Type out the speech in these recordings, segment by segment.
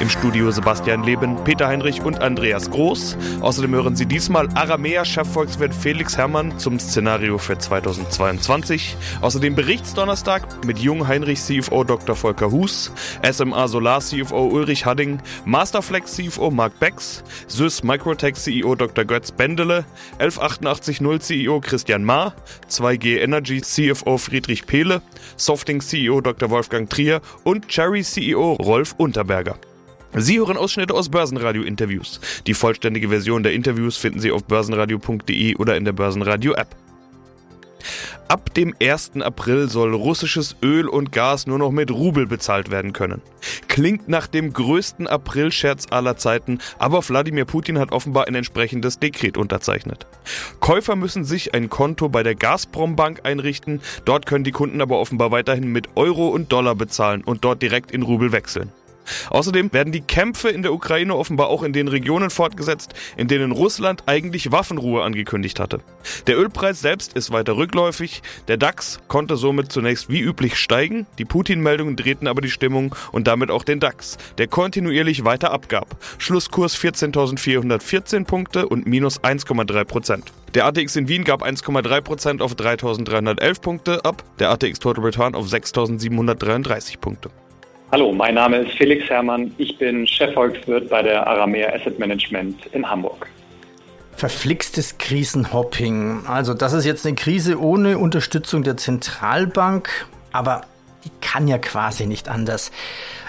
Im Studio Sebastian Leben, Peter Heinrich und Andreas Groß. Außerdem hören Sie diesmal Aramea-Chefvolkswirt Felix Herrmann zum Szenario für 2022. Außerdem Berichtsdonnerstag mit Jungheinrich-CFO Dr. Volker Huß, SMA Solar CFO Ulrich Hadding, Masterflex CFO Marc Becks, SÜSS MicroTec CEO Dr. Götz Bendele, 11880 CEO Christian Mahr, 2G Energy CFO Friedrich Pehle, Softing CEO Dr. Wolfgang Trier und Cherry CEO Rolf Unterberger. Sie hören Ausschnitte aus Börsenradio-Interviews. Die vollständige Version der Interviews finden Sie auf börsenradio.de oder in der Börsenradio-App. Ab dem 1. April soll russisches Öl und Gas nur noch mit Rubel bezahlt werden können. Klingt nach dem größten April-Scherz aller Zeiten, aber Wladimir Putin hat offenbar ein entsprechendes Dekret unterzeichnet. Käufer müssen sich ein Konto bei der Gazprom-Bank einrichten, dort können die Kunden aber offenbar weiterhin mit Euro und Dollar bezahlen und dort direkt in Rubel wechseln. Außerdem werden die Kämpfe in der Ukraine offenbar auch in den Regionen fortgesetzt, in denen Russland eigentlich Waffenruhe angekündigt hatte. Der Ölpreis selbst ist weiter rückläufig, der DAX konnte somit zunächst wie üblich steigen, die Putin-Meldungen drehten aber die Stimmung und damit auch den DAX, der kontinuierlich weiter abgab. Schlusskurs 14.414 Punkte und minus 1,3%. Der ATX in Wien gab 1,3% auf 3.311 Punkte ab, der ATX Total Return auf 6.733 Punkte. Hallo, mein Name ist Felix Herrmann. Ich bin Chefvolkswirt bei der Aramea Asset Management in Hamburg. Verflixtes Krisenhopping. Also das ist jetzt eine Krise ohne Unterstützung der Zentralbank, aber die kann ja quasi nicht anders.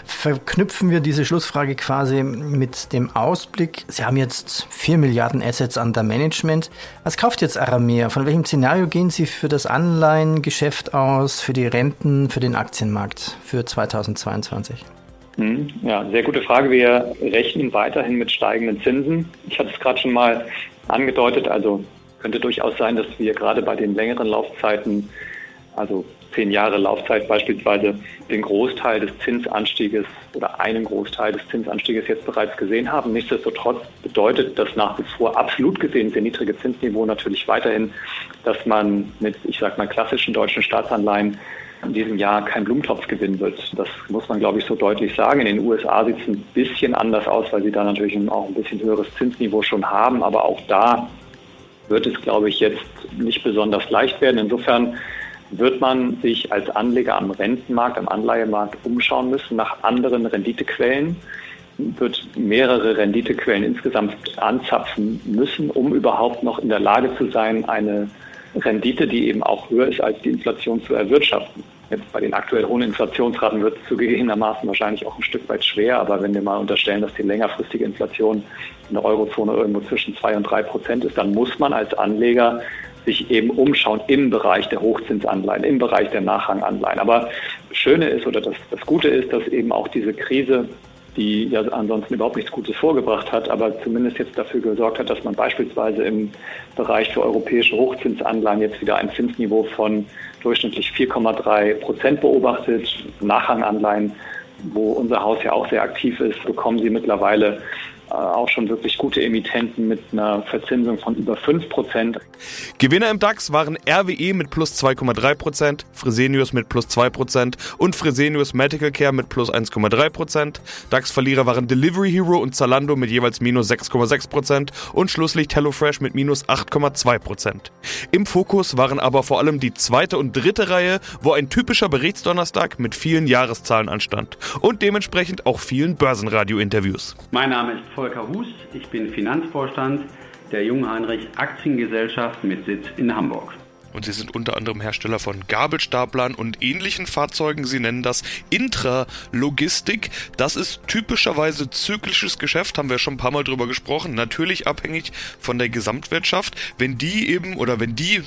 Verknüpfen wir diese Schlussfrage quasi mit dem Ausblick. Sie haben jetzt 4 Milliarden Assets under Management. Was kauft jetzt Aramea? Von welchem Szenario gehen Sie für das Anleihengeschäft aus, für die Renten, für den Aktienmarkt für 2022? Ja, sehr gute Frage. Wir rechnen weiterhin mit steigenden Zinsen. Ich hatte es gerade schon mal angedeutet. Also könnte durchaus sein, dass wir gerade bei den längeren Laufzeiten, also 10 Jahre Laufzeit beispielsweise, den Großteil des Zinsanstieges oder einen Großteil des Zinsanstieges jetzt bereits gesehen haben. Nichtsdestotrotz bedeutet das nach wie vor absolut gesehen sehr niedrige Zinsniveau natürlich weiterhin, dass man mit, ich sag mal, klassischen deutschen Staatsanleihen in diesem Jahr kein Blumentopf gewinnen wird. Das muss man, glaube ich, so deutlich sagen. In den USA sieht es ein bisschen anders aus, weil sie da natürlich auch ein bisschen höheres Zinsniveau schon haben. Aber auch da wird es, glaube ich, jetzt nicht besonders leicht werden. Insofern wird man sich als Anleger am Rentenmarkt, am Anleihemarkt umschauen müssen nach anderen Renditequellen, wird mehrere Renditequellen insgesamt anzapfen müssen, um überhaupt noch in der Lage zu sein, eine Rendite, die eben auch höher ist als die Inflation, zu erwirtschaften. Jetzt bei den aktuell hohen Inflationsraten wird es zugegebenermaßen wahrscheinlich auch ein Stück weit schwer, aber wenn wir mal unterstellen, dass die längerfristige Inflation in der Eurozone irgendwo zwischen 2% und 3% ist, dann muss man als Anleger sich eben umschauen im Bereich der Hochzinsanleihen, im Bereich der Nachranganleihen. Aber das Schöne ist oder das Gute ist, dass eben auch diese Krise, die ja ansonsten überhaupt nichts Gutes vorgebracht hat, aber zumindest jetzt dafür gesorgt hat, dass man beispielsweise im Bereich für europäische Hochzinsanleihen jetzt wieder ein Zinsniveau von durchschnittlich 4,3% beobachtet. Nachranganleihen, wo unser Haus ja auch sehr aktiv ist, bekommen sie mittlerweile auch schon wirklich gute Emittenten mit einer Verzinsung von über 5%. Gewinner im DAX waren RWE mit plus 2,3%, Fresenius mit plus 2% und Fresenius Medical Care mit plus 1,3%. DAX-Verlierer waren Delivery Hero und Zalando mit jeweils minus 6,6% und Schlusslicht HelloFresh mit minus 8,2%. Im Fokus waren aber vor allem die zweite und dritte Reihe, wo ein typischer Berichtsdonnerstag mit vielen Jahreszahlen anstand und dementsprechend auch vielen Börsenradio-Interviews. Mein Name ist Volker Huß, ich bin Finanzvorstand der Jungheinrich Aktiengesellschaft mit Sitz in Hamburg. Und sie sind unter anderem Hersteller von Gabelstaplern und ähnlichen Fahrzeugen. Sie nennen das Intralogistik. Das ist typischerweise zyklisches Geschäft, haben wir schon ein paar Mal drüber gesprochen. Natürlich abhängig von der Gesamtwirtschaft. Wenn die,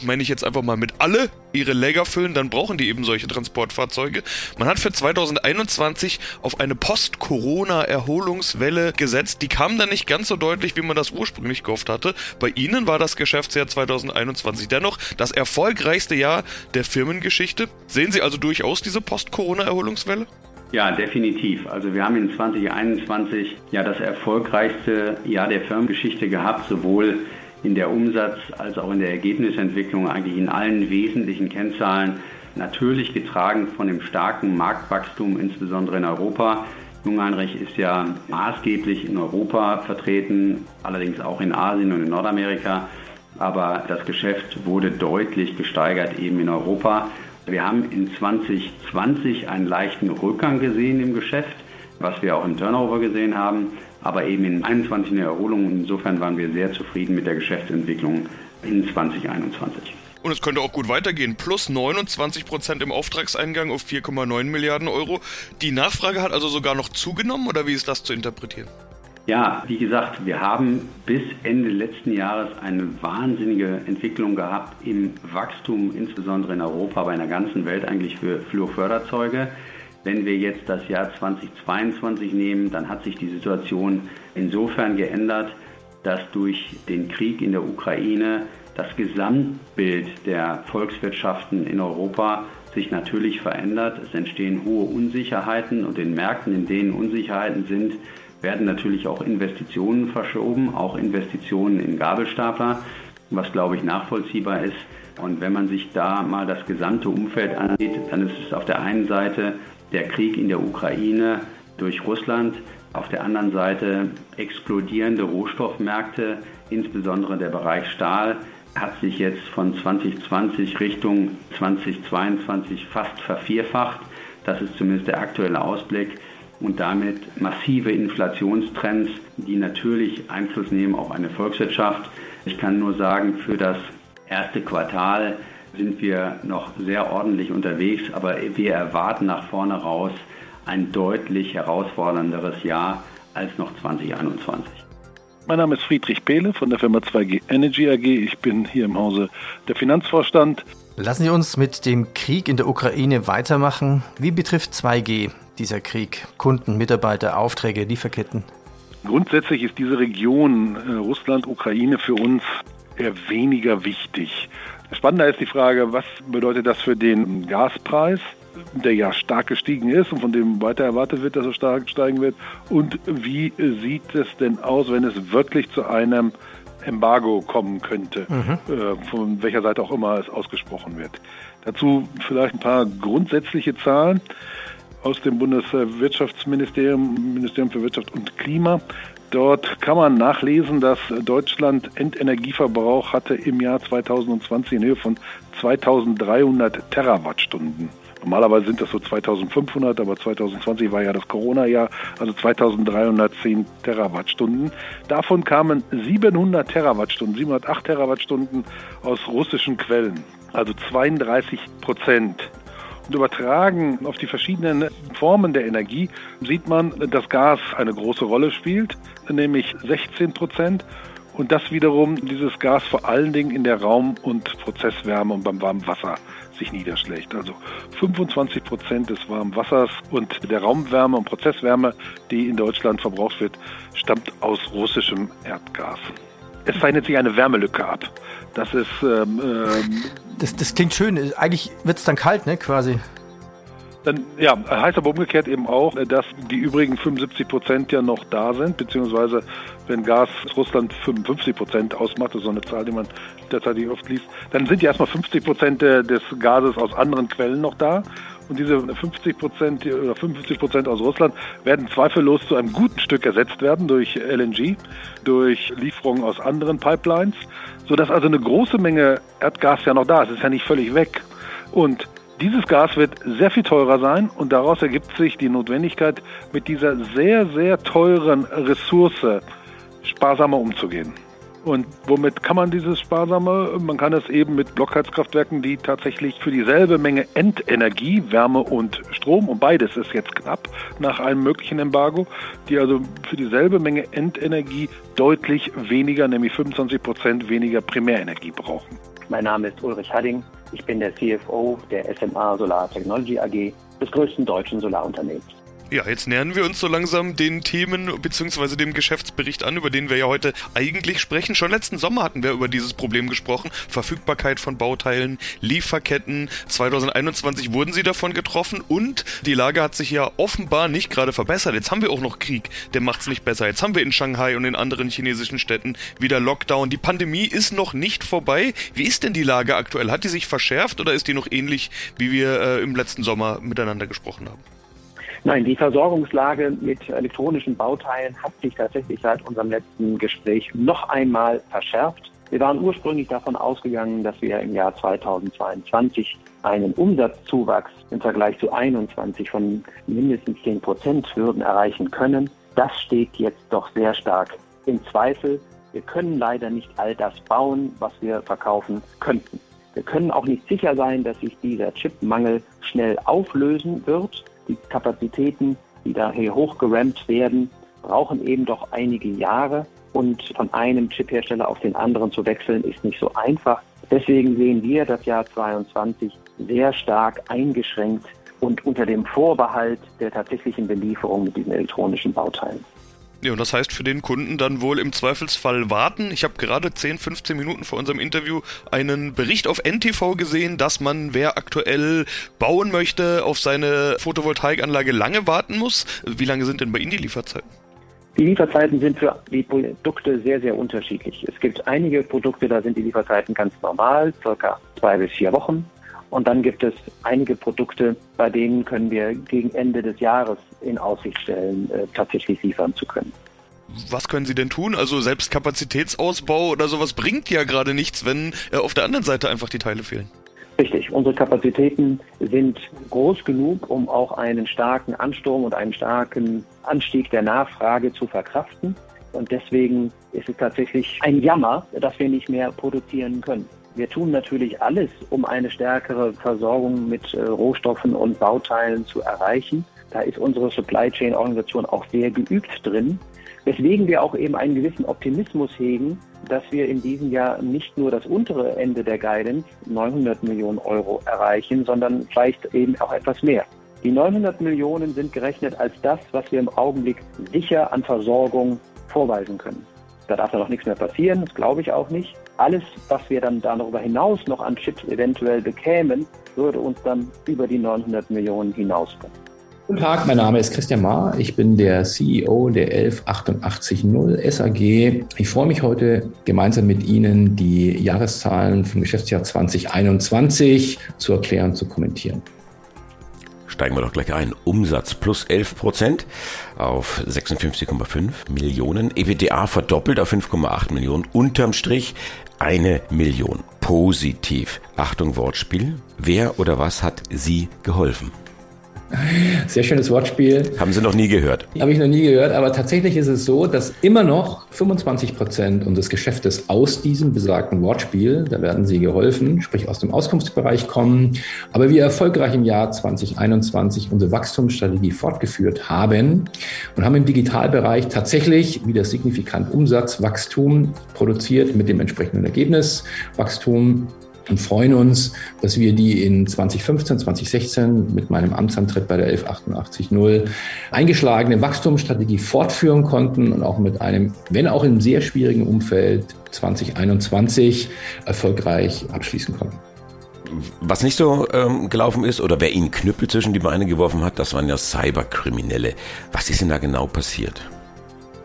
meine ich jetzt einfach mal mit alle, ihre Lager füllen, dann brauchen die eben solche Transportfahrzeuge. Man hat für 2021 auf eine Post-Corona-Erholungswelle gesetzt. Die kam dann nicht ganz so deutlich, wie man das ursprünglich gehofft hatte. Bei Ihnen war das Geschäftsjahr 2021 dennoch das erfolgreichste Jahr der Firmengeschichte. Sehen Sie also durchaus diese Post-Corona-Erholungswelle? Ja, definitiv. Also wir haben in 2021 ja das erfolgreichste Jahr der Firmengeschichte gehabt, sowohl in der Umsatz- als auch in der Ergebnisentwicklung eigentlich in allen wesentlichen Kennzahlen, natürlich getragen von dem starken Marktwachstum, insbesondere in Europa. Jungheinrich ist ja maßgeblich in Europa vertreten, allerdings auch in Asien und in Nordamerika. Aber das Geschäft wurde deutlich gesteigert eben in Europa. Wir haben in 2020 einen leichten Rückgang gesehen im Geschäft, was wir auch im Turnover gesehen haben, aber eben in 2021 eine Erholung. Und insofern waren wir sehr zufrieden mit der Geschäftsentwicklung in 2021. Und es könnte auch gut weitergehen. Plus 29% im Auftragseingang auf 4,9 Milliarden Euro. Die Nachfrage hat also sogar noch zugenommen, oder wie ist das zu interpretieren? Ja, wie gesagt, wir haben bis Ende letzten Jahres eine wahnsinnige Entwicklung gehabt im Wachstum, insbesondere in Europa, aber in der ganzen Welt eigentlich für Fluorförderzeuge. Wenn wir jetzt das Jahr 2022 nehmen, dann hat sich die Situation insofern geändert, dass durch den Krieg in der Ukraine das Gesamtbild der Volkswirtschaften in Europa sich natürlich verändert. Es entstehen hohe Unsicherheiten und in Märkten, in denen Unsicherheiten sind, werden natürlich auch Investitionen verschoben, auch Investitionen in Gabelstapler, was, glaube ich, nachvollziehbar ist. Und wenn man sich da mal das gesamte Umfeld ansieht, dann ist es auf der einen Seite der Krieg in der Ukraine durch Russland, auf der anderen Seite explodierende Rohstoffmärkte, insbesondere der Bereich Stahl, hat sich jetzt von 2020 Richtung 2022 fast vervierfacht. Das ist zumindest der aktuelle Ausblick. Und damit massive Inflationstrends, die natürlich Einfluss nehmen auf eine Volkswirtschaft. Ich kann nur sagen, für das erste Quartal sind wir noch sehr ordentlich unterwegs, aber wir erwarten nach vorne raus ein deutlich herausfordernderes Jahr als noch 2021. Mein Name ist Friedrich Pehle von der Firma 2G Energy AG. Ich bin hier im Hause der Finanzvorstand. Lassen Sie uns mit dem Krieg in der Ukraine weitermachen. Wie betrifft 2G dieser Krieg Kunden, Mitarbeiter, Aufträge, Lieferketten? Grundsätzlich ist diese Region Russland, Ukraine für uns eher weniger wichtig. Spannender ist die Frage, was bedeutet das für den Gaspreis, der ja stark gestiegen ist und von dem weiter erwartet wird, dass er stark steigen wird. Und wie sieht es denn aus, wenn es wirklich zu einem Embargo kommen könnte, von welcher Seite auch immer es ausgesprochen wird? Dazu vielleicht ein paar grundsätzliche Zahlen aus dem Bundeswirtschaftsministerium, Ministerium für Wirtschaft und Klima. Dort kann man nachlesen, dass Deutschland Endenergieverbrauch hatte im Jahr 2020 in Höhe von 2300 Terawattstunden. Normalerweise sind das so 2500, aber 2020 war ja das Corona-Jahr, also 2310 Terawattstunden. Davon kamen 708 Terawattstunden aus russischen Quellen, also 32%. Und übertragen auf die verschiedenen Formen der Energie sieht man, dass Gas eine große Rolle spielt, nämlich 16%. Und das wiederum, dieses Gas vor allen Dingen in der Raum- und Prozesswärme und beim warmen Wasser sich niederschlägt. Also 25% des warmen Wassers und der Raumwärme und Prozesswärme, die in Deutschland verbraucht wird, stammt aus russischem Erdgas. Es zeichnet sich eine Wärmelücke ab. Das ist... Das klingt schön. Eigentlich wird es dann kalt, ne, quasi. Dann, ja, heißt aber umgekehrt eben auch, dass die übrigen 75% ja noch da sind, beziehungsweise wenn Gas Russland 55% ausmacht, das ist so eine Zahl, die man derzeit oft liest, dann sind ja erstmal 50% des Gases aus anderen Quellen noch da. Und diese 50% oder 55% aus Russland werden zweifellos zu einem guten Stück ersetzt werden durch LNG, durch Lieferungen aus anderen Pipelines, sodass also eine große Menge Erdgas ja noch da ist. Es ist ja nicht völlig weg. Und dieses Gas wird sehr viel teurer sein und daraus ergibt sich die Notwendigkeit, mit dieser sehr, sehr teuren Ressource sparsamer umzugehen. Und womit kann man dieses sparsame? Man kann es eben mit Blockheizkraftwerken, die tatsächlich für dieselbe Menge Endenergie, Wärme und Strom, und beides ist jetzt knapp nach einem möglichen Embargo, die also für dieselbe Menge Endenergie deutlich weniger, nämlich 25% weniger Primärenergie brauchen. Mein Name ist Ulrich Hadding. Ich bin der CFO der SMA Solar Technology AG, des größten deutschen Solarunternehmens. Ja, jetzt nähern wir uns so langsam den Themen bzw. dem Geschäftsbericht an, über den wir ja heute eigentlich sprechen. Schon letzten Sommer hatten wir über dieses Problem gesprochen. Verfügbarkeit von Bauteilen, Lieferketten. 2021 wurden sie davon getroffen und die Lage hat sich ja offenbar nicht gerade verbessert. Jetzt haben wir auch noch Krieg, der macht's nicht besser. Jetzt haben wir in Shanghai und in anderen chinesischen Städten wieder Lockdown. Die Pandemie ist noch nicht vorbei. Wie ist denn die Lage aktuell? Hat die sich verschärft oder ist die noch ähnlich, wie wir im letzten Sommer miteinander gesprochen haben? Nein, die Versorgungslage mit elektronischen Bauteilen hat sich tatsächlich seit unserem letzten Gespräch noch einmal verschärft. Wir waren ursprünglich davon ausgegangen, dass wir im Jahr 2022 einen Umsatzzuwachs im Vergleich zu 2021 von mindestens 10% würden erreichen können. Das steht jetzt doch sehr stark in Zweifel. Wir können leider nicht all das bauen, was wir verkaufen könnten. Wir können auch nicht sicher sein, dass sich dieser Chipmangel schnell auflösen wird. Die Kapazitäten, die da hier hochgerammt werden, brauchen eben doch einige Jahre. Und von einem Chiphersteller auf den anderen zu wechseln, ist nicht so einfach. Deswegen sehen wir das Jahr 2022 sehr stark eingeschränkt und unter dem Vorbehalt der tatsächlichen Belieferung mit diesen elektronischen Bauteilen. Ja, und das heißt für den Kunden dann wohl im Zweifelsfall warten. Ich habe gerade 10, 15 Minuten vor unserem Interview einen Bericht auf NTV gesehen, dass man, wer aktuell bauen möchte, auf seine Photovoltaikanlage lange warten muss. Wie lange sind denn bei Ihnen die Lieferzeiten? Die Lieferzeiten sind für die Produkte sehr, sehr unterschiedlich. Es gibt einige Produkte, da sind die Lieferzeiten ganz normal, circa 2 bis 4 Wochen. Und dann gibt es einige Produkte, bei denen können wir gegen Ende des Jahres in Aussicht stellen, tatsächlich liefern zu können. Was können Sie denn tun? Also selbst Kapazitätsausbau oder sowas bringt ja gerade nichts, wenn auf der anderen Seite einfach die Teile fehlen. Richtig. Unsere Kapazitäten sind groß genug, um auch einen starken Ansturm und einen starken Anstieg der Nachfrage zu verkraften. Und deswegen ist es tatsächlich ein Jammer, dass wir nicht mehr produzieren können. Wir tun natürlich alles, um eine stärkere Versorgung mit Rohstoffen und Bauteilen zu erreichen. Da ist unsere Supply Chain Organisation auch sehr geübt drin, weswegen wir auch eben einen gewissen Optimismus hegen, dass wir in diesem Jahr nicht nur das untere Ende der Guidance, 900 Millionen Euro, erreichen, sondern vielleicht eben auch etwas mehr. Die 900 Millionen sind gerechnet als das, was wir im Augenblick sicher an Versorgung vorweisen können. Da darf ja noch nichts mehr passieren, das glaube ich auch nicht. Alles, was wir dann darüber hinaus noch an Chips eventuell bekämen, würde uns dann über die 900 Millionen hinausbringen. Guten Tag, mein Name ist Christian Mahr. Ich bin der CEO der 11880 SAG. Ich freue mich heute, gemeinsam mit Ihnen die Jahreszahlen vom Geschäftsjahr 2021 zu erklären, zu kommentieren. Steigen wir doch gleich ein. Umsatz plus 11% auf 56,5 Millionen. EBITDA verdoppelt auf 5,8 Millionen. Unterm Strich 1 Million. Positiv. Achtung, Wortspiel. Wer oder was hat Sie geholfen? Sehr schönes Wortspiel. Haben Sie noch nie gehört? Habe ich noch nie gehört, aber tatsächlich ist es so, dass immer noch 25% unseres Geschäftes aus diesem besagten Wortspiel, da werden Sie geholfen, sprich aus dem Auskunftsbereich kommen. Aber wir erfolgreich im Jahr 2021 unsere Wachstumsstrategie fortgeführt haben und haben im Digitalbereich tatsächlich wieder signifikant Umsatzwachstum produziert mit dem entsprechenden Ergebniswachstum. Und freuen uns, dass wir die in 2015, 2016 mit meinem Amtsantritt bei der 11880 eingeschlagene Wachstumsstrategie fortführen konnten und auch mit einem, wenn auch im sehr schwierigen Umfeld 2021 erfolgreich abschließen konnten. Was nicht so gelaufen ist oder wer Ihnen Knüppel zwischen die Beine geworfen hat, das waren ja Cyberkriminelle. Was ist denn da genau passiert?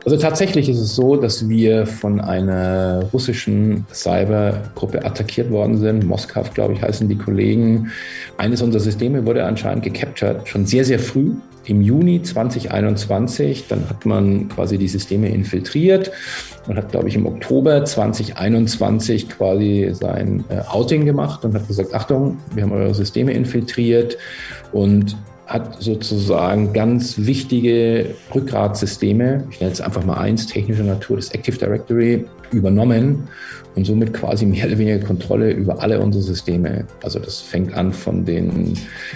Also tatsächlich ist es so, dass wir von einer russischen Cybergruppe attackiert worden sind. Moskau, glaube ich, heißen die Kollegen. Eines unserer Systeme wurde anscheinend gecaptured, schon sehr, sehr früh. Im Juni 2021, dann hat man quasi die Systeme infiltriert und hat, glaube ich, im Oktober 2021 quasi sein Outing gemacht und hat gesagt, Achtung, wir haben eure Systeme infiltriert und hat sozusagen ganz wichtige Rückgratsysteme, ich nenne es einfach mal eins, technischer Natur, das Active Directory, übernommen und somit quasi mehr oder weniger Kontrolle über alle unsere Systeme. Also das fängt an von den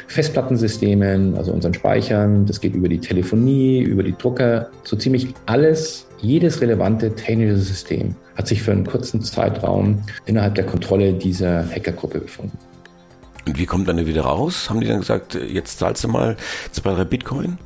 Festplattensystemen, also unseren Speichern, das geht über die Telefonie, über die Drucker, so ziemlich alles, jedes relevante technische System hat sich für einen kurzen Zeitraum innerhalb der Kontrolle dieser Hackergruppe befunden. Und wie kommt man da wieder raus? Haben die dann gesagt, jetzt zahlst du mal 2, 3 Bitcoin?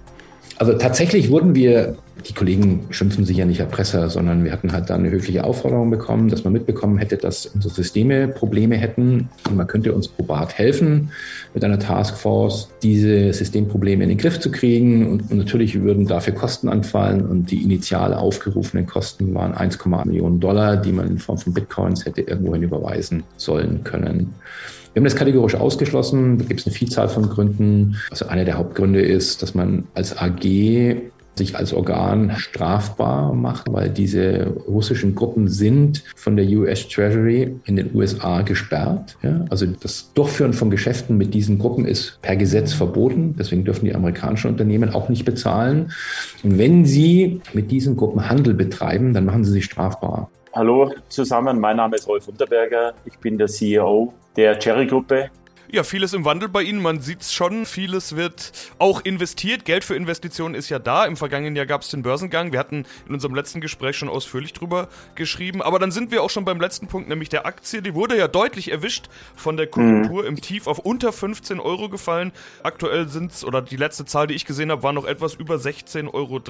Also tatsächlich wurden wir, die Kollegen schimpfen sich ja nicht Erpresser, sondern wir hatten halt dann eine höfliche Aufforderung bekommen, dass man mitbekommen hätte, dass unsere Systeme Probleme hätten und man könnte uns probat helfen, mit einer Taskforce diese Systemprobleme in den Griff zu kriegen und natürlich würden dafür Kosten anfallen und die initial aufgerufenen Kosten waren $1,8 Millionen, die man in Form von Bitcoins hätte irgendwohin überweisen sollen können. Wir haben das kategorisch ausgeschlossen. Da gibt es eine Vielzahl von Gründen. Also einer der Hauptgründe ist, dass man als AG sich als Organ strafbar macht, weil diese russischen Gruppen sind von der US Treasury in den USA gesperrt. Ja, also das Durchführen von Geschäften mit diesen Gruppen ist per Gesetz verboten. Deswegen dürfen die amerikanischen Unternehmen auch nicht bezahlen. Und wenn sie mit diesen Gruppen Handel betreiben, dann machen sie sich strafbar. Hallo zusammen, mein Name ist Rolf Unterberger. Ich bin der CEO der Cherry-Gruppe. Ja, vieles im Wandel bei Ihnen, man sieht's schon, vieles wird auch investiert, Geld für Investitionen ist ja da, im vergangenen Jahr gab's den Börsengang, wir hatten in unserem letzten Gespräch schon ausführlich drüber geschrieben, aber dann sind wir auch schon beim letzten Punkt, nämlich der Aktie, die wurde ja deutlich erwischt von der Konjunktur im Tief auf unter 15 Euro gefallen, aktuell sind's, oder die letzte Zahl, die ich gesehen habe, war noch etwas über 16,30 Euro,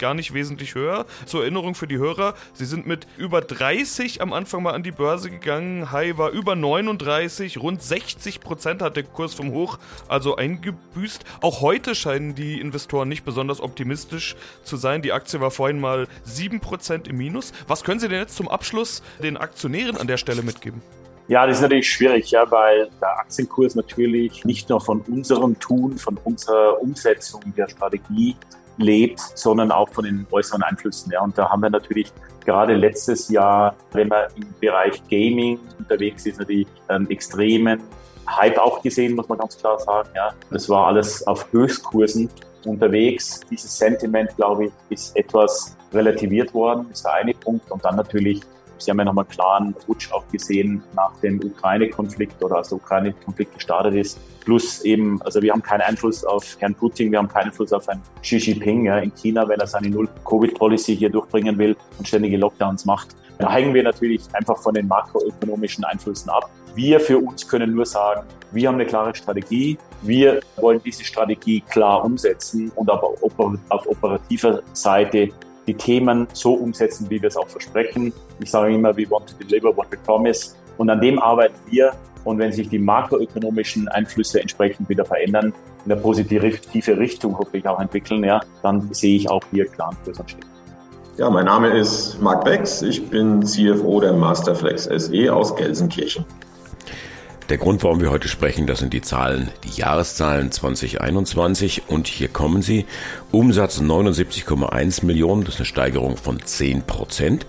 gar nicht wesentlich höher, zur Erinnerung für die Hörer, sie sind mit über 30 am Anfang mal an die Börse gegangen, High war über 39, rund 60% hat der Kurs vom Hoch also eingebüßt. Auch heute scheinen die Investoren nicht besonders optimistisch zu sein. Die Aktie war vorhin mal 7% im Minus. Was können Sie denn jetzt zum Abschluss den Aktionären an der Stelle mitgeben? Ja, das ist natürlich schwierig, ja, weil der Aktienkurs natürlich nicht nur von unserem Tun, von unserer Umsetzung der Strategie lebt, sondern auch von den äußeren Einflüssen. Ja. Und da haben wir natürlich gerade letztes Jahr, wenn man im Bereich Gaming unterwegs ist, natürlich einen extremen Hype auch gesehen, muss man ganz klar sagen. Ja. Das war alles auf Höchstkursen unterwegs. Dieses Sentiment, glaube ich, ist etwas relativiert worden, ist der eine Punkt. Und dann natürlich, Sie haben ja nochmal einen klaren Rutsch auch gesehen nach dem Ukraine-Konflikt oder als der Ukraine-Konflikt gestartet ist. Plus eben, also wir haben keinen Einfluss auf Herrn Putin, wir haben keinen Einfluss auf Herrn Xi Jinping ja, in China, wenn er seine Null-Covid-Policy hier durchbringen will und ständige Lockdowns macht. Da hängen wir natürlich einfach von den makroökonomischen Einflüssen ab. Wir für uns können nur sagen, wir haben eine klare Strategie. Wir wollen diese Strategie klar umsetzen und aber auf operativer Seite die Themen so umsetzen, wie wir es auch versprechen. Ich sage immer, we want to deliver what we promise. Und an dem arbeiten wir. Und wenn sich die makroökonomischen Einflüsse entsprechend wieder verändern, in der positive Richtung hoffentlich auch entwickeln, ja, dann sehe ich auch hier klaren Kurs am Stück. Ja, mein Name ist Marc Becks, ich bin CFO der Masterflex SE aus Gelsenkirchen. Der Grund, warum wir heute sprechen, das sind die Zahlen, die Jahreszahlen 2021 und hier kommen sie. Umsatz 79,1 Millionen, das ist eine Steigerung von 10%.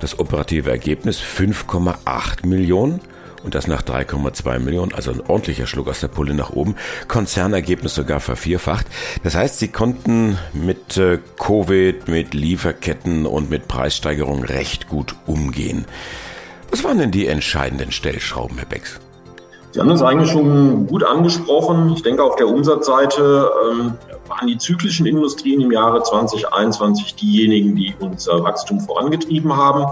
Das operative Ergebnis 5,8 Millionen. Und das nach 3,2 Millionen, also ein ordentlicher Schluck aus der Pulle nach oben. Konzernergebnis sogar vervierfacht. Das heißt, sie konnten mit Covid, mit Lieferketten und mit Preissteigerungen recht gut umgehen. Was waren denn die entscheidenden Stellschrauben, Herr Becks? Sie haben das eigentlich schon gut angesprochen. Ich denke, auf der Umsatzseite waren die zyklischen Industrien im Jahre 2021 diejenigen, die unser Wachstum vorangetrieben haben.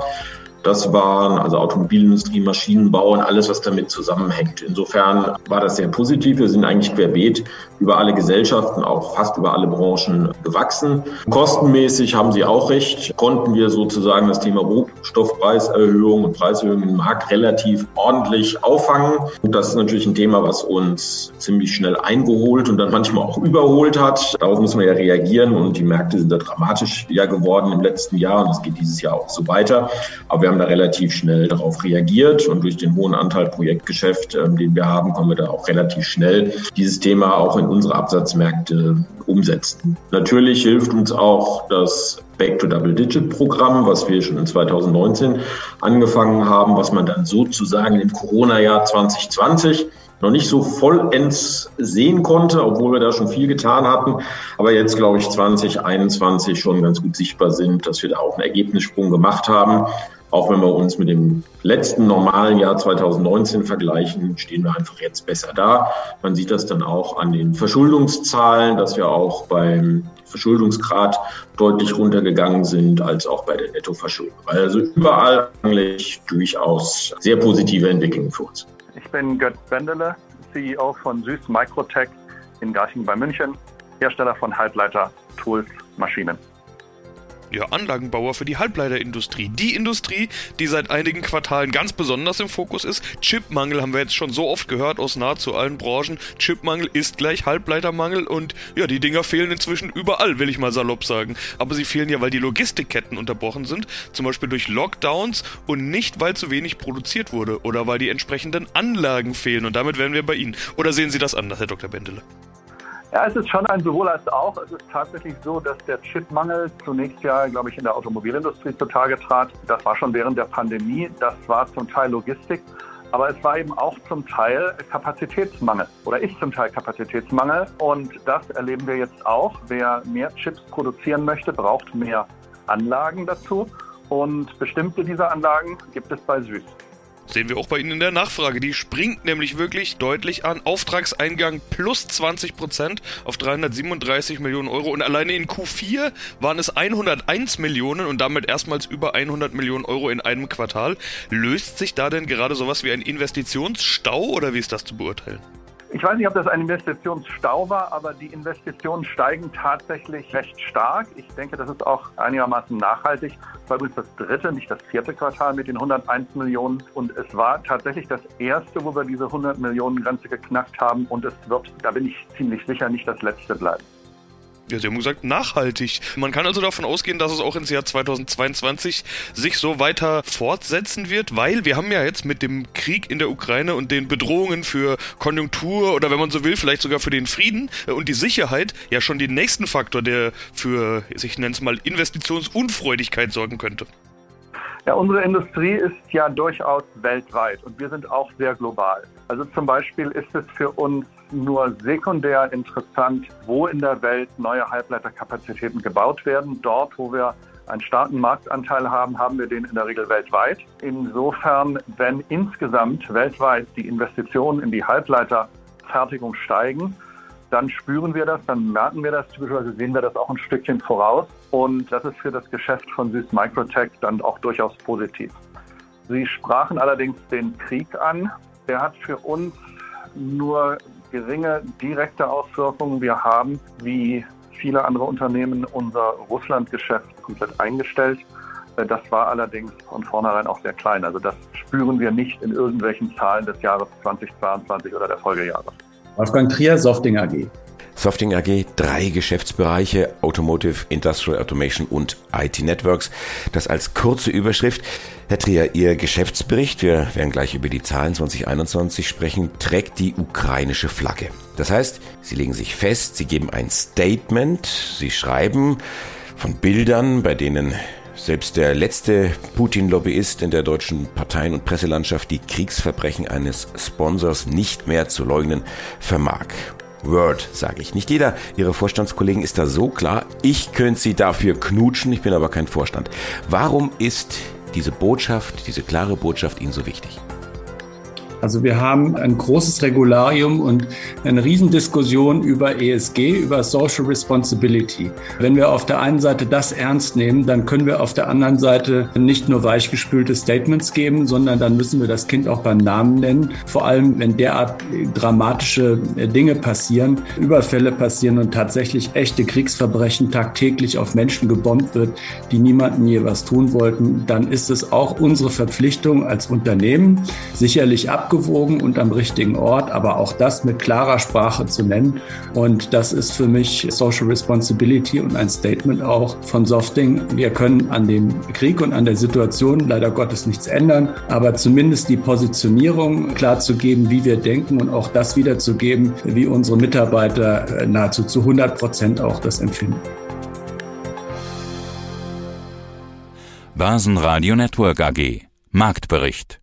Das waren also Automobilindustrie, Maschinenbau und alles, was damit zusammenhängt. Insofern war das sehr positiv. Wir sind eigentlich querbeet über alle Gesellschaften, auch fast über alle Branchen gewachsen. Kostenmäßig haben Sie auch recht, konnten wir sozusagen das Thema Rohstoffpreiserhöhung und Preiserhöhungen im Markt relativ ordentlich auffangen. Und das ist natürlich ein Thema, was uns ziemlich schnell eingeholt und dann manchmal auch überholt hat. Darauf müssen wir ja reagieren und die Märkte sind da dramatisch geworden im letzten Jahr und es geht dieses Jahr auch so weiter. Aber wir haben da relativ schnell darauf reagiert und durch den hohen Anteil Projektgeschäft, den wir haben, kommen wir da auch relativ schnell dieses Thema auch in unsere Absatzmärkte umsetzen. Natürlich hilft uns auch das Back-to-Double-Digit-Programm, was wir schon in 2019 angefangen haben, was man dann sozusagen im Corona-Jahr 2020 noch nicht so vollends sehen konnte, obwohl wir da schon viel getan hatten. Aber jetzt, glaube ich, 2021 schon ganz gut sichtbar sind, dass wir da auch einen Ergebnissprung gemacht haben. Auch wenn wir uns mit dem letzten normalen Jahr 2019 vergleichen, stehen wir einfach jetzt besser da. Man sieht das dann auch an den Verschuldungszahlen, dass wir auch beim Verschuldungsgrad deutlich runtergegangen sind, als auch bei der Nettoverschuldung. Also überall eigentlich durchaus sehr positive Entwicklungen für uns. Ich bin Götz Bendele, CEO von SÜSS MicroTec in Garching bei München, Hersteller von Halbleiter, Tools, Maschinen. Ja, Anlagenbauer für die Halbleiterindustrie. Die Industrie, die seit einigen Quartalen ganz besonders im Fokus ist. Chipmangel haben wir jetzt schon so oft gehört aus nahezu allen Branchen. Chipmangel ist gleich Halbleitermangel und ja, die Dinger fehlen inzwischen überall, will ich mal salopp sagen. Aber sie fehlen ja, weil die Logistikketten unterbrochen sind, zum Beispiel durch Lockdowns und nicht, weil zu wenig produziert wurde oder weil die entsprechenden Anlagen fehlen. Und damit wären wir bei Ihnen. Oder sehen Sie das anders, Herr Dr. Bendele? Ja, es ist schon ein sowohl als auch. Es ist tatsächlich so, dass der Chipmangel zunächst ja, glaube ich, in der Automobilindustrie zutage trat. Das war schon während der Pandemie. Das war zum Teil Logistik. Aber es war eben auch zum Teil Kapazitätsmangel oder ist zum Teil Kapazitätsmangel. Und das erleben wir jetzt auch. Wer mehr Chips produzieren möchte, braucht mehr Anlagen dazu. Und bestimmte dieser Anlagen gibt es bei SÜSS. Sehen wir auch bei Ihnen in der Nachfrage. Die springt nämlich wirklich deutlich an. Auftragseingang plus 20% auf 337 Millionen Euro. Und alleine in Q4 waren es 101 Millionen und damit erstmals über 100 Millionen Euro in einem Quartal. Löst sich da denn gerade sowas wie ein Investitionsstau oder wie ist das zu beurteilen? Ich weiß nicht, ob das ein Investitionsstau war, aber die Investitionen steigen tatsächlich recht stark. Ich denke, das ist auch einigermaßen nachhaltig. Es war übrigens das dritte, nicht das vierte Quartal mit den 101 Millionen. Und es war tatsächlich das erste, wo wir diese 100 Millionen Grenze geknackt haben. Und es wird, da bin ich ziemlich sicher, nicht das letzte bleiben. Ja, Sie haben gesagt, nachhaltig. Man kann also davon ausgehen, dass es auch ins Jahr 2022 sich so weiter fortsetzen wird, weil wir haben ja jetzt mit dem Krieg in der Ukraine und den Bedrohungen für Konjunktur oder wenn man so will, vielleicht sogar für den Frieden und die Sicherheit ja schon den nächsten Faktor, der für, ich nenne es mal, Investitionsunfreudigkeit sorgen könnte. Ja, unsere Industrie ist ja durchaus weltweit und wir sind auch sehr global. Also zum Beispiel ist es für uns nur sekundär interessant, wo in der Welt neue Halbleiterkapazitäten gebaut werden. Dort, wo wir einen starken Marktanteil haben, haben wir den in der Regel weltweit. Insofern, wenn insgesamt weltweit die Investitionen in die Halbleiterfertigung steigen, dann spüren wir das, dann merken wir das, typischerweise sehen wir das auch ein Stückchen voraus. Und das ist für das Geschäft von SÜSS MicroTec dann auch durchaus positiv. Sie sprachen allerdings den Krieg an. Der hat für uns nur geringe direkte Auswirkungen. Wir haben, wie viele andere Unternehmen, unser Russland-Geschäft komplett eingestellt. Das war allerdings von vornherein auch sehr klein. Also das spüren wir nicht in irgendwelchen Zahlen des Jahres 2022 oder der Folgejahre. Wolfgang Trier, Softing AG. Softing AG, 3 Geschäftsbereiche, Automotive, Industrial Automation und IT Networks. Das als kurze Überschrift. Herr Trier, Ihr Geschäftsbericht, wir werden gleich über die Zahlen 2021 sprechen, trägt die ukrainische Flagge. Das heißt, Sie legen sich fest, Sie geben ein Statement, Sie schreiben von Bildern, bei denen selbst der letzte Putin-Lobbyist in der deutschen Parteien- und Presselandschaft die Kriegsverbrechen eines Sponsors nicht mehr zu leugnen vermag. Word, sage ich. Nicht jeder Ihrer Vorstandskollegen ist da so klar. Ich könnte Sie dafür knutschen, ich bin aber kein Vorstand. Warum ist diese Botschaft, diese klare Botschaft Ihnen so wichtig? Also wir haben ein großes Regularium und eine Riesendiskussion über ESG, über Social Responsibility. Wenn wir auf der einen Seite das ernst nehmen, dann können wir auf der anderen Seite nicht nur weichgespülte Statements geben, sondern dann müssen wir das Kind auch beim Namen nennen. Vor allem, wenn derart dramatische Dinge passieren, Überfälle passieren und tatsächlich echte Kriegsverbrechen tagtäglich auf Menschen gebombt wird, die niemanden je was tun wollten, dann ist es auch unsere Verpflichtung als Unternehmen, sicherlich abgewogen und am richtigen Ort, aber auch das mit klarer Sprache zu nennen. Und das ist für mich Social Responsibility und ein Statement auch von Softing. Wir können an dem Krieg und an der Situation leider Gottes nichts ändern, aber zumindest die Positionierung klar zu geben, wie wir denken und auch das wiederzugeben, wie unsere Mitarbeiter nahezu zu 100% auch das empfinden. Börsenradio Network AG. Marktbericht.